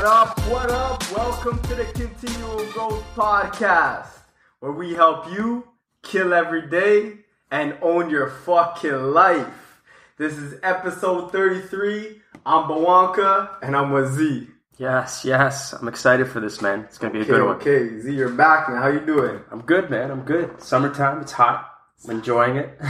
What up, what up? Welcome to the Continual Growth Podcast, where we help you kill every day and own your fucking life. This is episode 33. I'm Bwanka, and I'm with Zee. Yes. I'm excited for this, man. It's going to be a good one. Okay, Zee, you're back, man. How you doing? I'm good, man. I'm good. Summertime. It's hot. I'm enjoying it.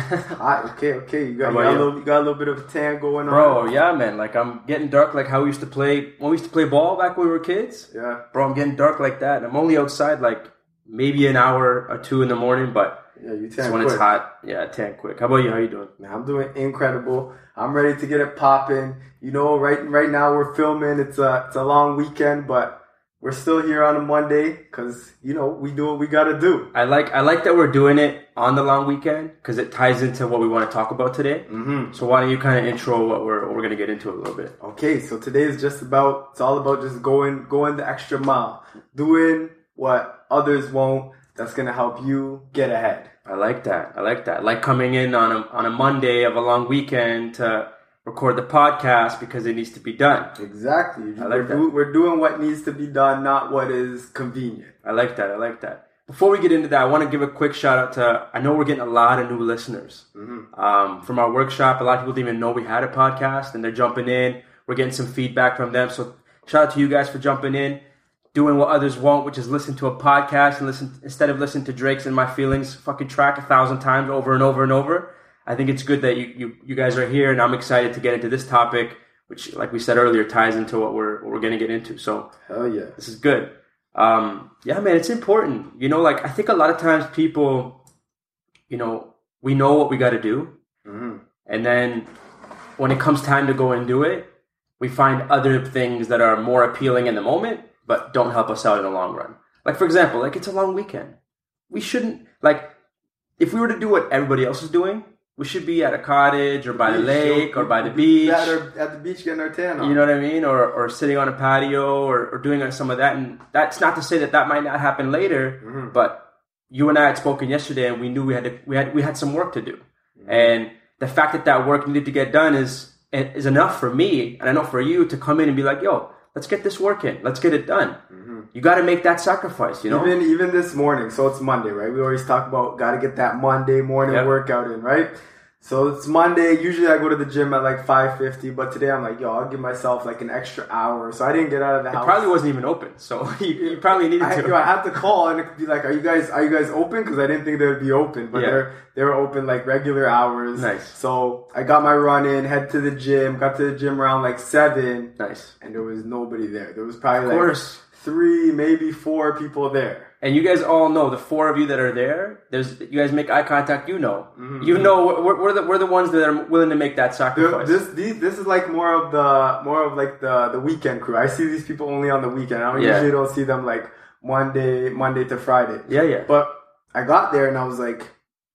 Okay. You got a little bit of a tan going on. Bro, yeah, man. Like, I'm getting dark like how we used to play. When we used to play ball back when we were kids. Yeah. Bro, I'm getting dark like that. And I'm only outside, like, maybe an hour or two in the morning. But yeah, you tan when quick. It's hot. Yeah, tan quick. How about you? How you doing? Man, I'm doing incredible. I'm ready to get it popping. You know, right now we're filming. It's a long weekend, but we're still here on a Monday because, you know, we do what we got to do. I like that we're doing it on the long weekend because it ties into what we want to talk about today. Mm-hmm. So why don't you kind of intro what we're going to get into a little bit. Okay, so today is all about just going the extra mile. Doing what others won't. That's going to help you get ahead. I like that. Like coming in on a Monday of a long weekend to record the podcast because it needs to be done. Exactly. We're doing what needs to be done, not what is convenient. I like that. Before we get into that, I want to give a quick shout out to, I know we're getting a lot of new listeners. Mm-hmm. From our workshop, a lot of people didn't even know we had a podcast and they're jumping in. We're getting some feedback from them. So shout out to you guys for jumping in, doing what others won't, which is listen to a podcast and instead of listening to Drake's and My Feelings fucking track 1,000 times over and over and over. I think it's good that you guys are here, and I'm excited to get into this topic, which, like we said earlier, ties into what we're going to get into. So, hell yeah, this is good. Yeah, man, it's important. You know, like I think a lot of times people, you know, we know what we got to do, mm-hmm. and then when it comes time to go and do it, we find other things that are more appealing in the moment, but don't help us out in the long run. Like for example, like it's a long weekend. We shouldn't like if we were to do what everybody else is doing. We should be at a cottage or by the lake or by the beach. At the beach getting our tan on. You know what I mean? Or sitting on a patio or doing some of that. And that's not to say that might not happen later. Mm-hmm. But you and I had spoken yesterday and we knew we had some work to do. Mm-hmm. And the fact that work needed to get done is enough for me and I know for you to come in and be like, yo, let's get this work in. Let's get it done. Mm-hmm. You got to make that sacrifice, you know? Even this morning. So it's Monday, right? We always talk about got to get that Monday morning workout in, right? So it's Monday. Usually I go to the gym at like 5:50, but today I'm like, yo, I'll give myself like an extra hour. So I didn't get out of the house. It probably wasn't even open, so you probably needed to. I had to call and be like, are you guys open? Because I didn't think they would be open, but they were open like regular hours. Nice. So I got my run in, head to the gym, got to the gym around like 7. Nice. And there was nobody there. There was probably like 3, maybe 4 people there. And you guys all know, the 4 of you that are there, you guys make eye contact, you know. Mm-hmm. You know, we're the ones that are willing to make that sacrifice. This is like more of like the weekend crew. I see these people only on the weekend. I usually don't see them like Monday to Friday. Yeah. But I got there and I was like,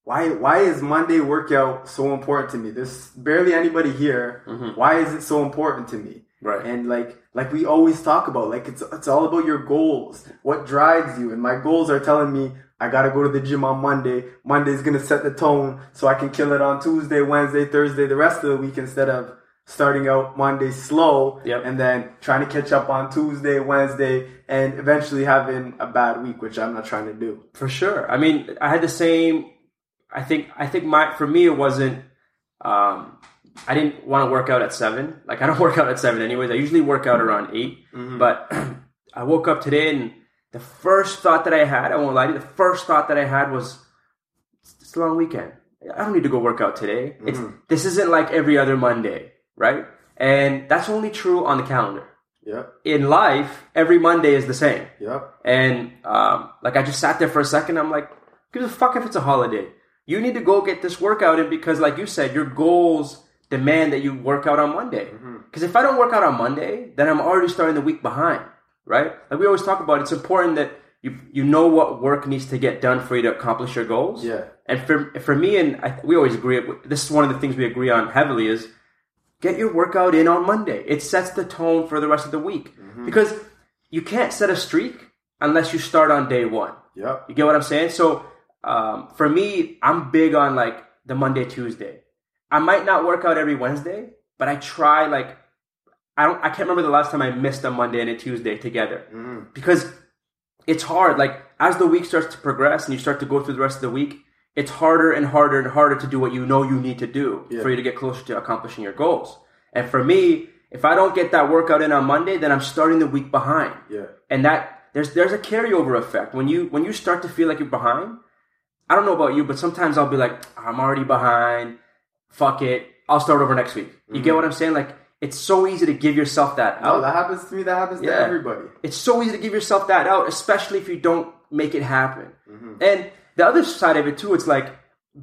why is Monday workout so important to me? There's barely anybody here. Mm-hmm. Why is it so important to me? Right. And like we always talk about, like it's all about your goals, what drives you. And my goals are telling me I got to go to the gym on Monday. Monday's going to set the tone so I can kill it on Tuesday, Wednesday, Thursday, the rest of the week instead of starting out Monday slow and then trying to catch up on Tuesday, Wednesday, and eventually having a bad week, which I'm not trying to do. For sure. I mean, I had the same. I think for me it wasn't I didn't want to work out at 7. Like, I don't work out at 7 anyways. I usually work out around 8. Mm-hmm. But I woke up today and the first thought that I had, I won't lie to you, was, it's a long weekend. I don't need to go work out today. Mm-hmm. This isn't like every other Monday, right? And that's only true on the calendar. Yeah. In life, every Monday is the same. Yeah. And, I just sat there for a second. I'm like, give a fuck if it's a holiday. You need to go get this workout in because, like you said, your goals demand that you work out on Monday. Because if I don't work out on Monday, then I'm already starting the week behind, right? Like we always talk about, it's important that you know what work needs to get done for you to accomplish your goals. Yeah. And for me, we always agree, this is one of the things we agree on heavily is get your workout in on Monday. It sets the tone for the rest of the week. Mm-hmm. Because you can't set a streak unless you start on day one. Yeah. You get what I'm saying? So for me, I'm big on like the Monday, Tuesday. I might not work out every Wednesday, but I try like I can't remember the last time I missed a Monday and a Tuesday together. Mm. Because it's hard. Like, as the week starts to progress and you start to go through the rest of the week, it's harder and harder and harder to do what you know you need to do for you to get closer to accomplishing your goals. And for me, if I don't get that workout in on Monday, then I'm starting the week behind. Yeah. And that there's a carryover effect. When you start to feel like you're behind, I don't know about you, but sometimes I'll be like, I'm already behind. Fuck it. I'll start over next week. You get what I'm saying? Like, it's so easy to give yourself that out. No, that happens to me. That happens to everybody. It's so easy to give yourself that out, especially if you don't make it happen. Mm-hmm. And the other side of it too, it's like,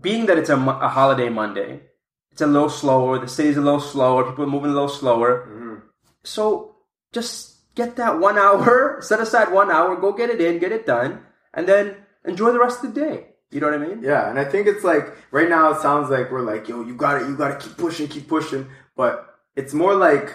being that it's a holiday Monday, it's a little slower, the city's a little slower, people are moving a little slower. Mm-hmm. So just get that 1 hour, set aside 1 hour, go get it in, get it done, and then enjoy the rest of the day. You know what I mean? Yeah, and I think it's like, right now it sounds like we're like, yo, you gotta keep pushing, but it's more like,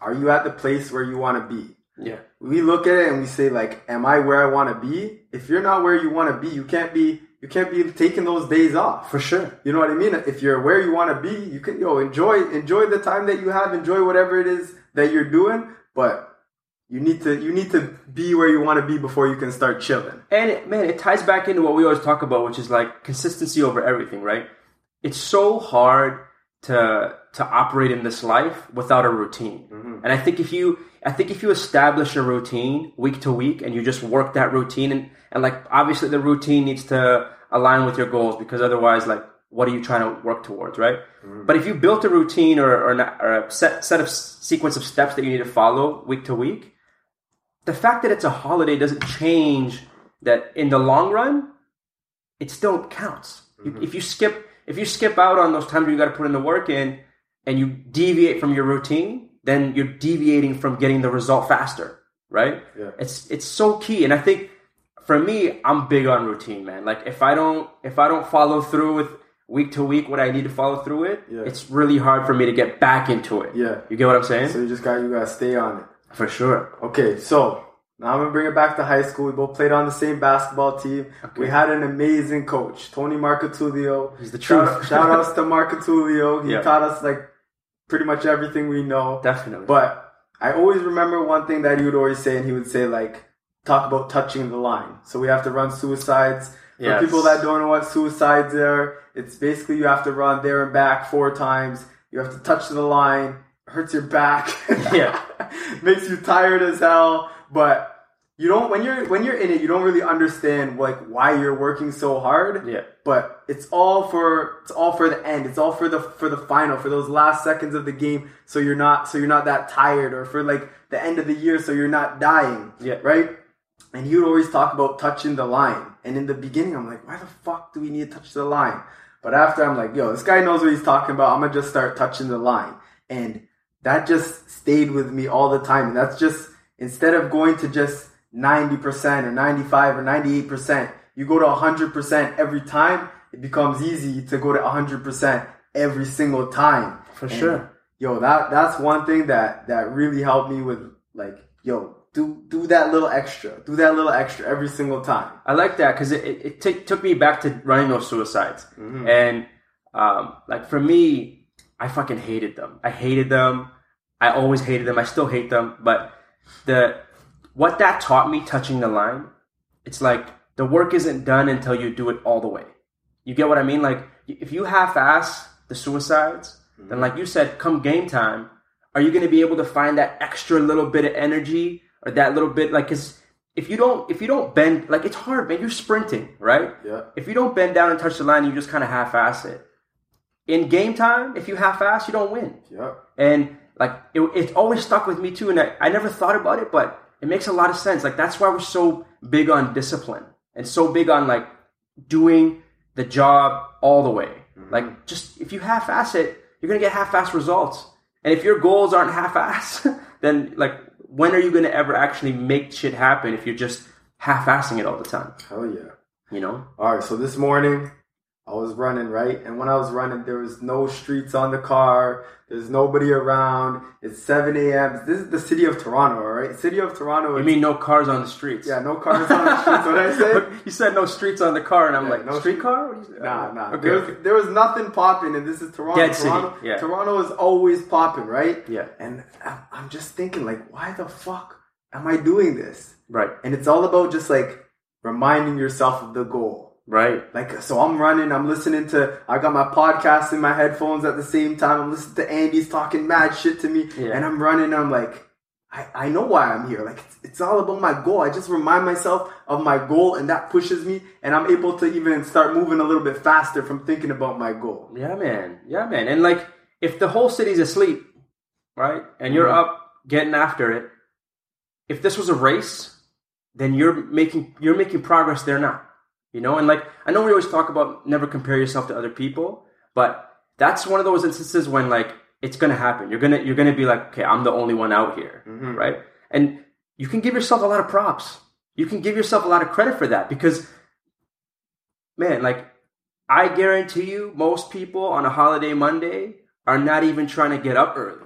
are you at the place where you want to be? Yeah. We look at it and we say like, am I where I want to be? If you're not where you want to be, you can't be taking those days off. For sure. You know what I mean? If you're where you want to be, you can enjoy the time that you have, enjoy whatever it is that you're doing, but you need to be where you want to be before you can start chilling. And it ties back into what we always talk about, which is like consistency over everything, right? It's so hard to operate in this life without a routine. Mm-hmm. And I think if you establish a routine week to week and you just work that routine and like, obviously the routine needs to align with your goals, because otherwise, like, what are you trying to work towards, right? Mm-hmm. But if you built a routine or a sequence of steps that you need to follow week to week, the fact that it's a holiday doesn't change that in the long run, it still counts. Mm-hmm. If you skip out on those times where you got to put in the work in and you deviate from your routine, then you're deviating from getting the result faster, right? Yeah. It's so key. And I think for me, I'm big on routine, man. Like, if I don't follow through with week to week what I need to follow through with, it's really hard for me to get back into it. Yeah. You get what I'm saying? So you got to stay on it. For sure. Okay, so now I'm going to bring it back to high school. We both played on the same basketball team. Okay. We had an amazing coach, Tony Marcatulio. He's the truth. Shout outs to Marcatulio. He taught us, like, pretty much everything we know. Definitely. But I always remember one thing that he would always say, and he would say, like, talk about touching the line. So we have to run suicides. Yes. For people that don't know what suicides are, it's basically you have to run there and back 4 times. You have to touch the line. It hurts your back. Yeah. Makes you tired as hell. But you don't, when you're in it, you don't really understand, like, why you're working so hard. Yeah. But it's all for the end. It's all for the final, for those last seconds of the game, so you're not that tired, or for, like, the end of the year, so you're not dying. Yeah. Right? And he would always talk about touching the line. And in the beginning, I'm like, why the fuck do we need to touch the line? But after, I'm like, yo, this guy knows what he's talking about. I'm gonna just start touching the line. And that just stayed with me all the time. And that's just, instead of going to just 90% or 95 or 98%, you go to 100% every time. It becomes easy to go to 100% every single time. For sure. Yo, that's one thing that really helped me with, like, yo, do that little extra. Do that little extra every single time. I like that, because it took me back to running those suicides. Mm-hmm. And, like, for me, I fucking hated them. I hated them. I always hated them. I still hate them. But what that taught me, touching the line, it's like, the work isn't done until you do it all the way. You get what I mean? Like, if you half-ass the suicides, mm-hmm. then, like you said, come game time, are you going to be able to find that extra little bit of energy, or that little bit, like, because if you don't bend, like, it's hard, man. You're sprinting, right? Yeah. If you don't bend down and touch the line, you just kind of half-ass it. In game time, if you half-ass, you don't win. Yeah. And, like, it always stuck with me too, and I never thought about it, but it makes a lot of sense. Like, that's why we're so big on discipline and so big on, like, doing the job all the way. Mm-hmm. Like, just, if you half-ass it, you're going to get half-ass results. And if your goals aren't half-ass, then, like, when are you going to ever actually make shit happen if you're just half-assing it all the time? Hell yeah. You know? All right, so this morning, I was running, right? And when I was running, there was no streets on the car. There's nobody around. It's 7 a.m. This is the city of Toronto, right? City of Toronto. You mean no cars on the streets? Yeah, no cars on the streets. What I said? You said no streets on the car, and I'm yeah, like, no street car? Nah. Okay, there was nothing popping, and this is Toronto. Dead Toronto, city. Yeah. Toronto is always popping, right? Yeah. And I'm just thinking, like, why the fuck am I doing this? Right. And it's all about just, like, reminding yourself of the goal. Right. Like, so I'm running, I'm listening to, I got my podcast in my headphones at the same time. I'm listening to Andy's talking mad shit to me. Yeah. And I'm running, and I'm like, I know why I'm here. Like, it's all about my goal. I just remind myself of my goal, and that pushes me. And I'm able to even start moving a little bit faster from thinking about my goal. Yeah, man. Yeah, man. And, like, if the whole city's asleep, right, and you're up getting after it, if this was a race, then you're making progress there now. You know, and like, I know we always talk about never compare yourself to other people, but that's one of those instances when, like, it's going to happen. You're going to be like, okay, I'm the only one out here. Mm-hmm. Right. And you can give yourself a lot of props. You can give yourself a lot of credit for that, because, man, like, I guarantee you most people on a holiday Monday are not even trying to get up early.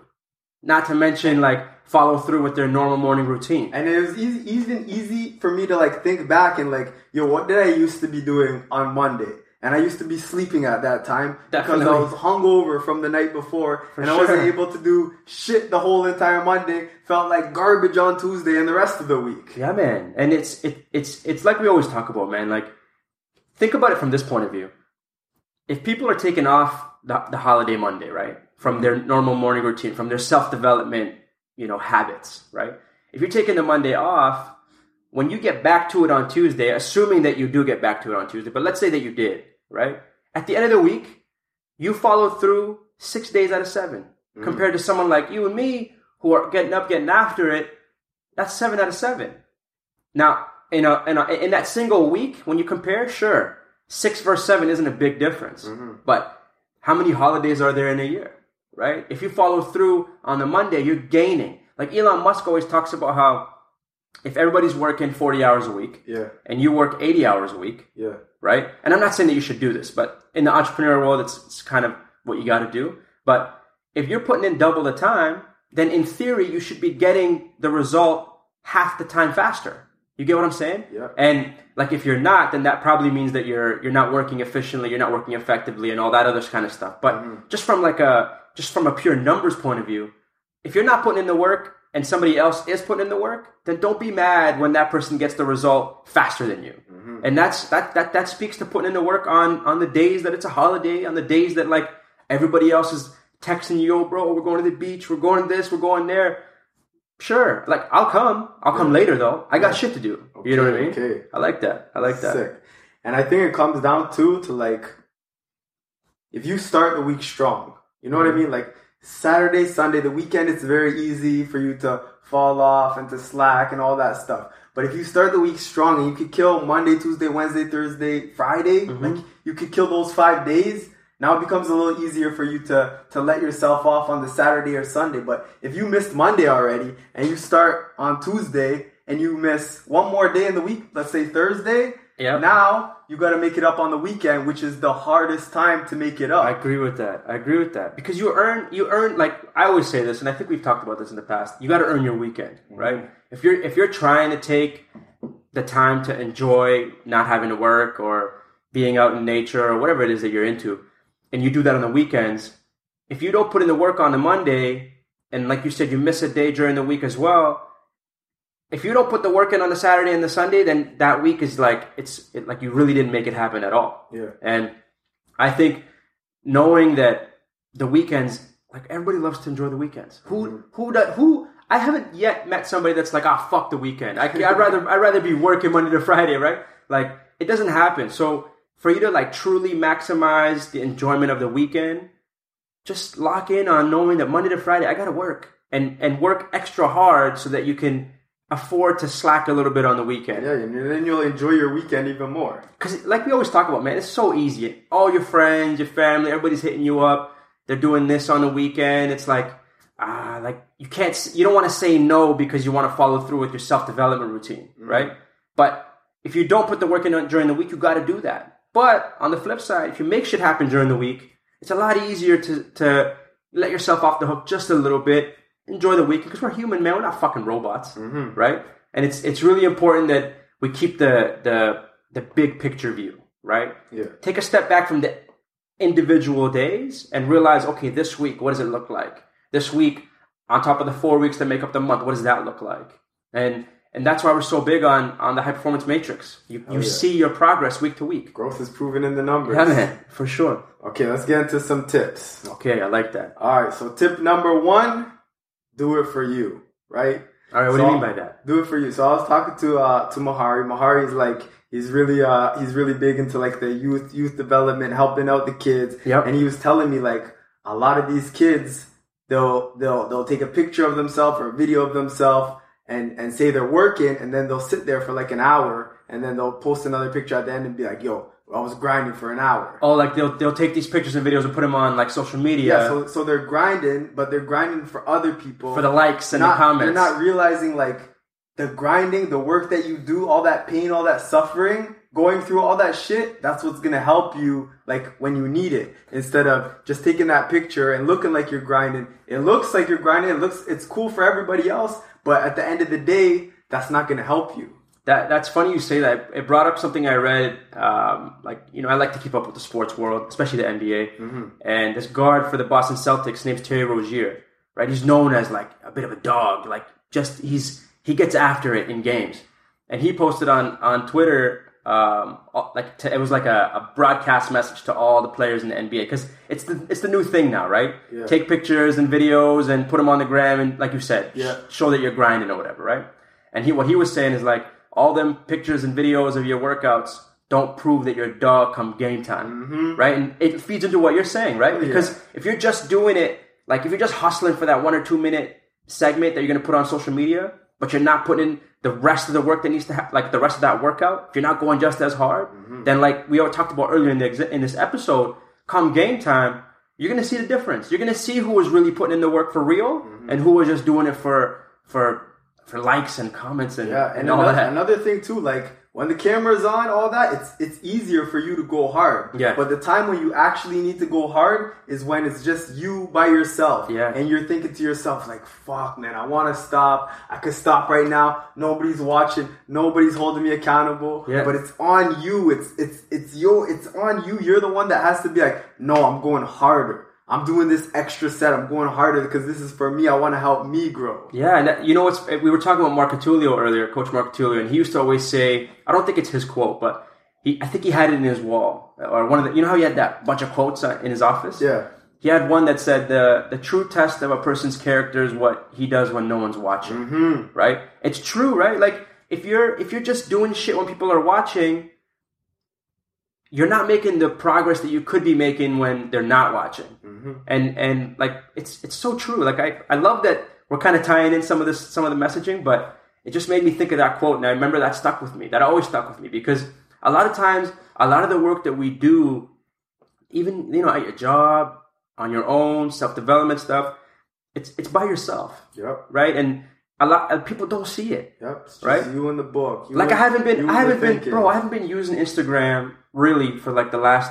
Not to mention, like, follow through with their normal morning routine. And it was easy for me to, like, think back and, like, yo, what did I used to be doing on Monday? And I used to be sleeping at that time. Definitely. Because I was hungover from the night before. For and sure. I wasn't able to do shit the whole entire Monday. Felt like garbage on Tuesday and the rest of the week. Yeah, man. And it's like we always talk about, man. Like, think about it from this point of view. If people are taking off the holiday Monday, right, from their normal morning routine, from their self-development, you know, habits, right? If you're taking the Monday off, when you get back to it on Tuesday, assuming that you do get back to it on Tuesday, but let's say that you did, right? At the end of the week, you follow through 6 days out of seven. Mm. Compared to someone like you and me who are getting up, getting after it, that's 7 out of 7. Now, in that single week, when you compare, sure, 6 versus 7 isn't a big difference. Mm-hmm. But how many holidays are there in a year? Right? If you follow through on the Monday, you're gaining. Like, Elon Musk always talks about how if everybody's working 40 hours a week, yeah, and you work 80 hours a week, yeah, right? And I'm not saying that you should do this, but in the entrepreneurial world, it's kind of what you got to do. But if you're putting in double the time, then in theory, you should be getting the result half the time faster. You get what I'm saying? Yeah. And, like, if you're not, then that probably means that you're not working efficiently, you're not working effectively, and all that other kind of stuff. But just from a pure numbers point of view, if you're not putting in the work and somebody else is putting in the work, then don't be mad when that person gets the result faster than you. Mm-hmm. And that speaks to putting in the work on the days that it's a holiday, on the days that, like, everybody else is texting you, yo, bro, we're going to the beach, we're going this, we're going there. Sure. Like, I'll come later though. I got shit to do. Okay, you know what I mean? Okay. I like that. Sick. And I think it comes down to like, if you start the week strong, you know what I mean? Like, Saturday, Sunday, the weekend, it's very easy for you to fall off and to slack and all that stuff. But if you start the week strong and you could kill Monday, Tuesday, Wednesday, Thursday, Friday, like, you could kill those 5 days. Now it becomes a little easier for you to let yourself off on the Saturday or Sunday. But if you missed Monday already and you start on Tuesday and you miss one more day in the week, let's say Thursday, yep, now you got to make it up on the weekend, which is the hardest time to make it up. I agree with that. Because you earn, like, I always say this, and I think we've talked about this in the past, you got to earn your weekend, right? Mm-hmm. If you're trying to take the time to enjoy not having to work or being out in nature or whatever it is that you're into, and you do that on the weekends, if you don't put in the work on the Monday, and like you said, you miss a day during the week as well, if you don't put the work in on the Saturday and the Sunday, then that week is like, it's like you really didn't make it happen at all. Yeah. And I think knowing that the weekends, like, everybody loves to enjoy the weekends. Who I haven't yet met somebody that's like, ah, fuck the weekend. I'd rather be working Monday to Friday, right? Like, it doesn't happen. So for you to, like, truly maximize the enjoyment of the weekend, just lock in on knowing that Monday to Friday, I got to work and work extra hard so that you can afford to slack a little bit on the weekend. Yeah, and then you'll enjoy your weekend even more. Because, like we always talk about, man, it's so easy. All your friends, your family, everybody's hitting you up. They're doing this on the weekend. It's like, you don't want to say no because you want to follow through with your self-development routine, right? But if you don't put the work in during the week, you got to do that. But on the flip side, if you make shit happen during the week, it's a lot easier to let yourself off the hook just a little bit. Enjoy the week, because we're human, man. We're not fucking robots, mm-hmm. right? And it's really important that we keep the big picture view, right? Yeah. Take a step back from the individual days and realize, okay, this week, what does it look like? This week, on top of the 4 weeks that make up the month, what does that look like? And that's why we're so big on the high performance matrix. You see your progress week to week. Growth is proven in the numbers. Yeah, man, for sure. Okay, let's get into some tips. Okay, I like that. All right, so tip number one, do it for you, right? All right, what do you mean by that? Do it for you. So I was talking to Mahari. Mahari's like, he's really big into like the youth development, helping out the kids. Yep. And he was telling me like a lot of these kids, they'll take a picture of themselves or a video of themselves and say they're working, and then they'll sit there for like an hour, and then they'll post another picture at the end and be like, yo, I was grinding for an hour. Oh, like they'll take these pictures and videos and put them on like social media. Yeah, so they're grinding, but they're grinding for other people. For the likes and the comments. They're not realizing like the grinding, the work that you do, all that pain, all that suffering, going through all that shit, that's what's going to help you like when you need it. Instead of just taking that picture and looking like you're grinding. It looks like you're grinding. It's cool for everybody else, but at the end of the day, that's not going to help you. That's funny you say that. It brought up something I read. I like to keep up with the sports world, especially the NBA. Mm-hmm. And this guard for the Boston Celtics, named Terry Rozier, right? He's known as like a bit of a dog. Like just he gets after it in games. And he posted on Twitter, it was like a broadcast message to all the players in the NBA, because it's the new thing now, right? Yeah. Take pictures and videos and put them on the gram, and like you said, show that you're grinding or whatever, right? And what he was saying is like, all them pictures and videos of your workouts don't prove that you're a dog come game time, mm-hmm. right? And it feeds into what you're saying, right? Because if you're just doing it, like if you're just hustling for that 1 or 2 minute segment that you're going to put on social media, but you're not putting in the rest of the work that needs to like the rest of that workout, if you're not going just as hard, mm-hmm. then like we all talked about earlier in this episode, come game time, you're going to see the difference. You're going to see who was really putting in the work for real, mm-hmm. and who was just doing it for likes and comments and all that. Another thing too, like when the camera's on, all that, it's easier for you to go hard. Yeah. But the time when you actually need to go hard is when it's just you by yourself. Yeah. And you're thinking to yourself like, fuck man, I want to stop. I could stop right now. Nobody's watching. Nobody's holding me accountable. Yeah. But it's on you. It's on you. You're the one that has to be like, no, I'm going harder. I'm doing this extra set. I'm going harder because this is for me. I want to help me grow. Yeah. And that, we were talking about Marketulio earlier, Coach Marketulio, and he used to always say, I don't think it's his quote, but I think he had it in his wall or one of the, you know how he had that bunch of quotes in his office? Yeah. He had one that said the true test of a person's character is what he does when no one's watching. Mm-hmm. Right. It's true, right? Like if you're just doing shit when people are watching, you're not making the progress that you could be making when they're not watching. Mm-hmm. And like, it's so true. Like I love that we're kind of tying in some of the messaging, but it just made me think of that quote. And I remember that stuck with me, that always stuck with me, because a lot of times, a lot of the work that we do, even, at your job, on your own, self-development stuff, it's by yourself. Yep. Right. And a lot of people don't see it. Yep. It's just right. You in the book. You like were, I haven't been using Instagram really for like the last,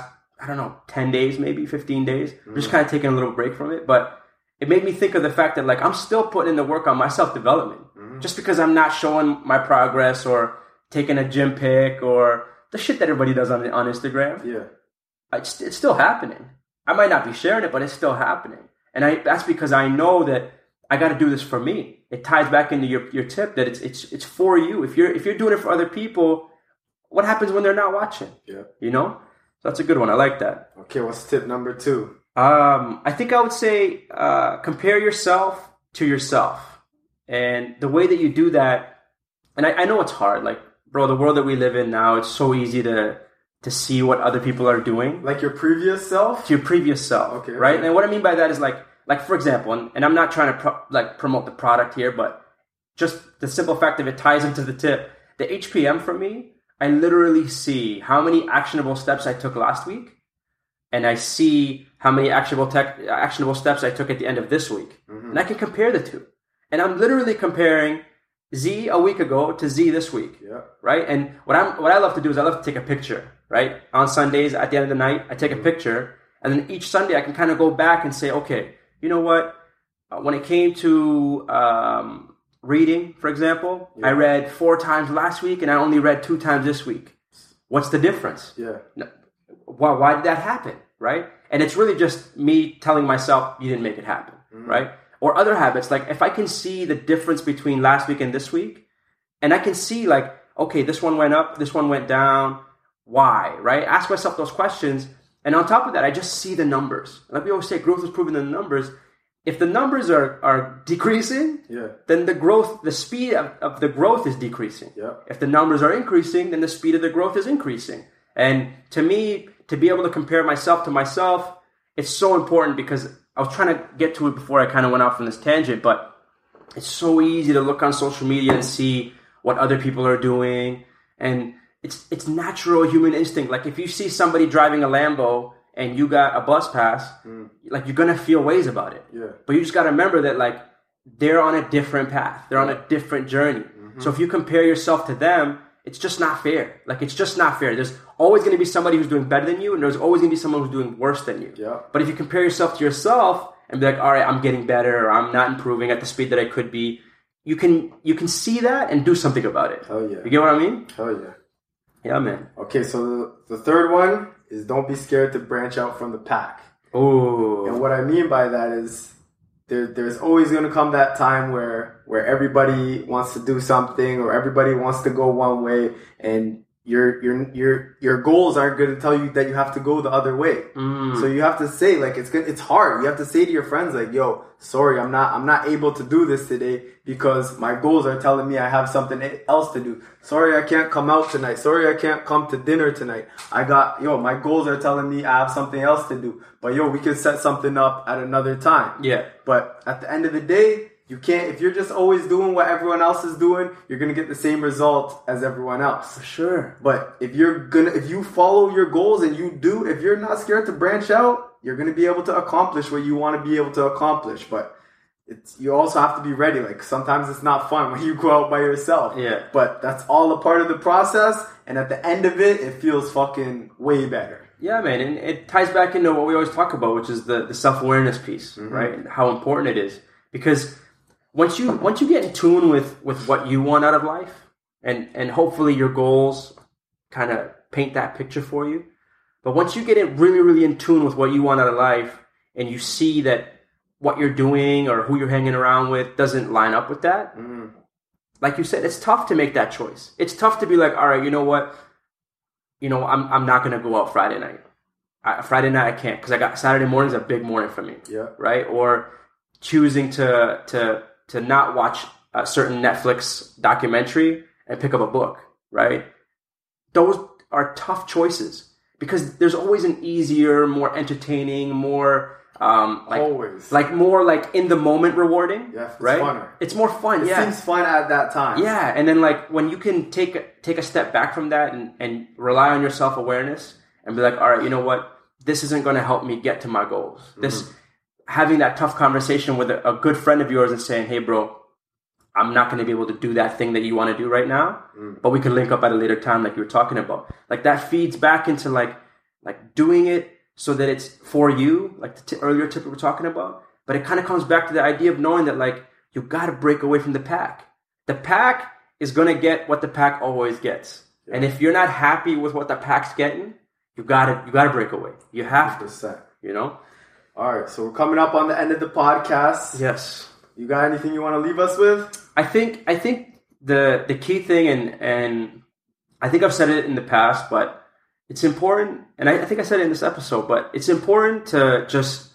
10 days, maybe 15 days. Mm-hmm. I'm just kind of taking a little break from it. But it made me think of the fact that like I'm still putting in the work on my self-development. Mm-hmm. Just because I'm not showing my progress or taking a gym pic or the shit that everybody does on Instagram. Yeah, it's still happening. I might not be sharing it, but it's still happening. And that's because I know that I got to do this for me. It ties back into your tip that it's for you. If you're doing it for other people, what happens when they're not watching? Yeah. That's a good one. I like that. Okay, what's tip number two? I think I would say compare yourself to yourself. And the way that you do that, and I know it's hard. Like, bro, the world that we live in now, it's so easy to see what other people are doing. Like your previous self? To your previous self, okay. Right? And what I mean by that is like for example, and I'm not trying to promote the product here, but just the simple fact that it ties into the tip. The HPM for me, I literally see how many actionable steps I took last week, and I see how many actionable steps I took at the end of this week. Mm-hmm. And I can compare the two. And I'm literally comparing Zee a week ago to Zee this week, right? And what I love to do is I love to take a picture, right? On Sundays, at the end of the night, I take a picture. And then each Sunday, I can kind of go back and say, okay, you know what? When it came to reading, for example, I read 4 times last week and I only read 2 times this week. What's the difference? Yeah. Why did that happen, right? And it's really just me telling myself, you didn't make it happen, right? Or other habits, like if I can see the difference between last week and this week, and I can see like, okay, this one went up, this one went down, why, right? Ask myself those questions. And on top of that, I just see the numbers. Like we always say, growth is proven in the numbers. If the numbers are decreasing, then the speed of the growth is decreasing. Yeah. If the numbers are increasing, then the speed of the growth is increasing. And to me, to be able to compare myself to myself, it's so important because I was trying to get to it before I kind of went off on this tangent, but it's so easy to look on social media and see what other people are doing. And it's natural human instinct. Like if you see somebody driving a Lambo and you got a bus pass, like you're going to feel ways about it. Yeah. But you just got to remember that like they're on a different path. They're on a different journey. Mm-hmm. So if you compare yourself to them, it's just not fair. Like it's just not fair. There's always going to be somebody who's doing better than you and there's always going to be someone who's doing worse than you. Yeah. But if you compare yourself to yourself and be like, all right, I'm getting better or I'm not improving at the speed that I could be, you can see that and do something about it. Oh yeah. You get what I mean? Oh yeah. Yeah, man. Okay, so the third one is don't be scared to branch out from the pack. Oh. And what I mean by that is there's always going to come that time where everybody wants to do something or everybody wants to go one way and your goals aren't going to tell you that you have to go the other way. Mm. So you have to say like it's hard. You have to say to your friends like, "Yo, sorry, I'm not able to do this today because my goals are telling me I have something else to do. Sorry, I can't come out tonight. Sorry, I can't come to dinner tonight. My goals are telling me I have something else to do. But yo, we can set something up at another time." Yeah. But at the end of the day, you can't, if you're just always doing what everyone else is doing, you're going to get the same result as everyone else. For sure. But if you follow your goals and if you're not scared to branch out, you're going to be able to accomplish what you want to be able to accomplish. But you also have to be ready. Like sometimes it's not fun when you go out by yourself. Yeah. But that's all a part of the process. And at the end of it, it feels fucking way better. Yeah, man. And it ties back into what we always talk about, which is the self-awareness piece, right? And how important it is. Because once you get in tune with what you want out of life, and hopefully your goals kind of paint that picture for you, but once you get in really, really in tune with what you want out of life, and you see that what you're doing or who you're hanging around with doesn't line up with that, like you said, it's tough to make that choice. It's tough to be like, all right, you know what? You know, I'm not going to go out Friday night. I can't because I got Saturday morning's a big morning for me, right? Or choosing to not watch a certain Netflix documentary and pick up a book, right? Those are tough choices because there's always an easier, more entertaining, more more in the moment rewarding, right? Funner. It's more fun. It seems fun at that time. Yeah, and then like when you can take a step back from that and rely on your self-awareness and be like, all right, you know what? This isn't going to help me get to my goals. This having that tough conversation with a good friend of yours and saying, hey, bro, I'm not going to be able to do that thing that you want to do right now, but we can link up at a later time like you were talking about. Like that feeds back into like doing it so that it's for you, like the earlier tip we were talking about. But it kind of comes back to the idea of knowing that like you got to break away from the pack. The pack is going to get what the pack always gets. Yeah. And if you're not happy with what the pack's getting, you got to break away. You have to, you know? All right, so we're coming up on the end of the podcast. Yes. You got anything you want to leave us with? I think the key thing, and I think I've said it in the past, but it's important, and I think I said it in this episode, but it's important to just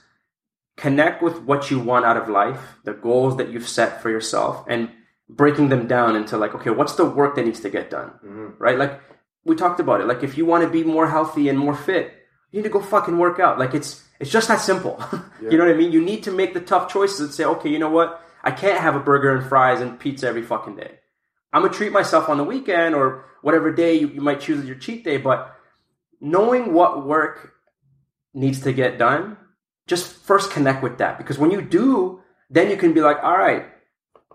connect with what you want out of life, the goals that you've set for yourself, and breaking them down into like, okay, what's the work that needs to get done, right? Like we talked about it. Like if you want to be more healthy and more fit, you need to go fucking work out. Like it's just that simple. You know what I mean? You need to make the tough choices and say, okay, you know what? I can't have a burger and fries and pizza every fucking day. I'm going to treat myself on the weekend or whatever day you might choose as your cheat day. But knowing what work needs to get done, just first connect with that. Because when you do, then you can be like, all right,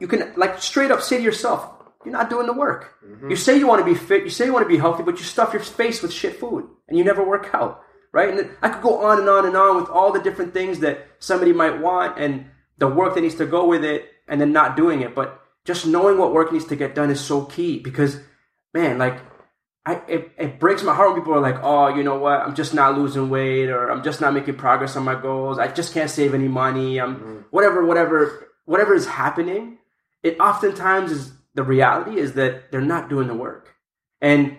you can like straight up say to yourself, you're not doing the work. Mm-hmm. You say you want to be fit, you say you want to be healthy, but you stuff your face with shit food and you never work out, right? And I could go on and on and on with all the different things that somebody might want and the work that needs to go with it and then not doing it. But just knowing what work needs to get done is so key because, man, like, it breaks my heart when people are like, oh, you know what, I'm just not losing weight or I'm just not making progress on my goals. I just can't save any money. Whatever is happening, it oftentimes is the reality is that they're not doing the work. And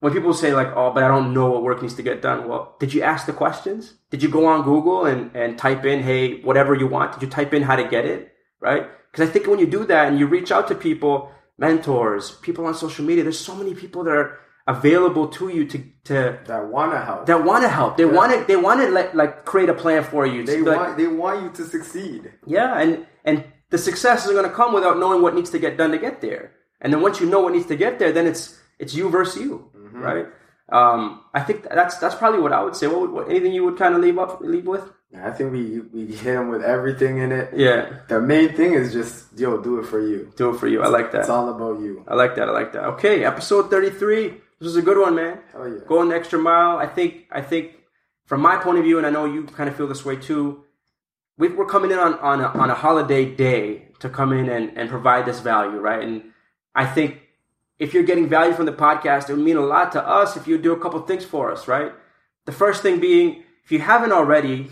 when people say like, oh, but I don't know what work needs to get done. Well, did you ask the questions? Did you go on Google and type in, hey, whatever you want? Did you type in how to get it, right? Because I think when you do that and you reach out to people, mentors, people on social media, there's so many people that are available to you to that want to help. They want to create a plan for you. They want you to succeed. Yeah, and the success is going to come without knowing what needs to get done to get there. And then once you know what needs to get there, then it's you versus you, mm-hmm. right? I think that's probably what I would say. What anything you would kind of leave with? I think we hit them with everything in it. Yeah. The main thing is just, do it for you. Do it for you. I like that. It's all about you. I like that. Okay, episode 33. This was a good one, man. Hell yeah. Going the extra mile. I think from my point of view, and I know you kind of feel this way too, we're coming in on a holiday day to come in and provide this value, right? And I think if you're getting value from the podcast, it would mean a lot to us if you do a couple things for us, right? The first thing being, if you haven't already,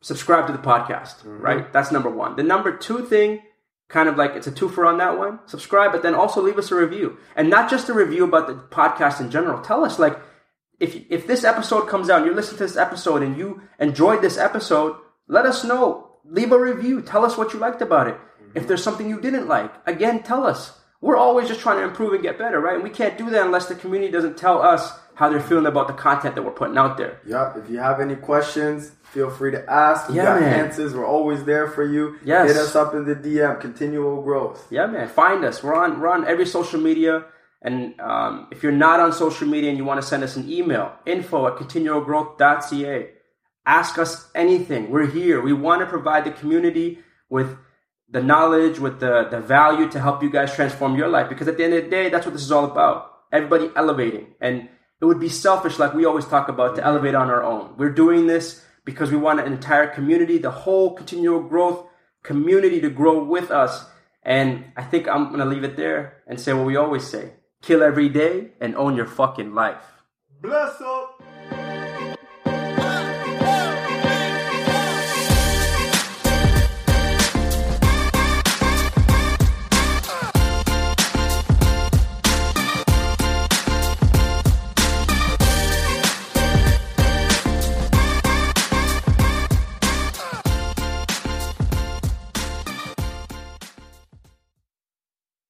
subscribe to the podcast, mm-hmm. right? That's number one. The number two thing, kind of like it's a twofer on that one, subscribe, but then also leave us a review. And not just a review about the podcast in general. Tell us, like, if this episode comes out and you're listening to this episode and you enjoyed this episode, let us know. Leave a review. Tell us what you liked about it. Mm-hmm. If there's something you didn't like, again, tell us. We're always just trying to improve and get better, right? And we can't do that unless the community doesn't tell us how they're feeling about the content that we're putting out there. Yeah. If you have any questions, feel free to ask. We got answers. We're always there for you. Yes. Hit us up in the DM. Continual Growth. Yeah, man. Find us. We're on every social media. And if you're not on social media and you want to send us an email, info@continualgrowth.ca. Ask us anything. We're here. We want to provide the community with the knowledge, with the value to help you guys transform your life. Because at the end of the day, that's what this is all about. Everybody elevating. And it would be selfish, like we always talk about, to elevate on our own. We're doing this because we want an entire community, the whole Continual Growth community, to grow with us. And I think I'm going to leave it there and say what we always say. Kill every day and own your fucking life. Bless up.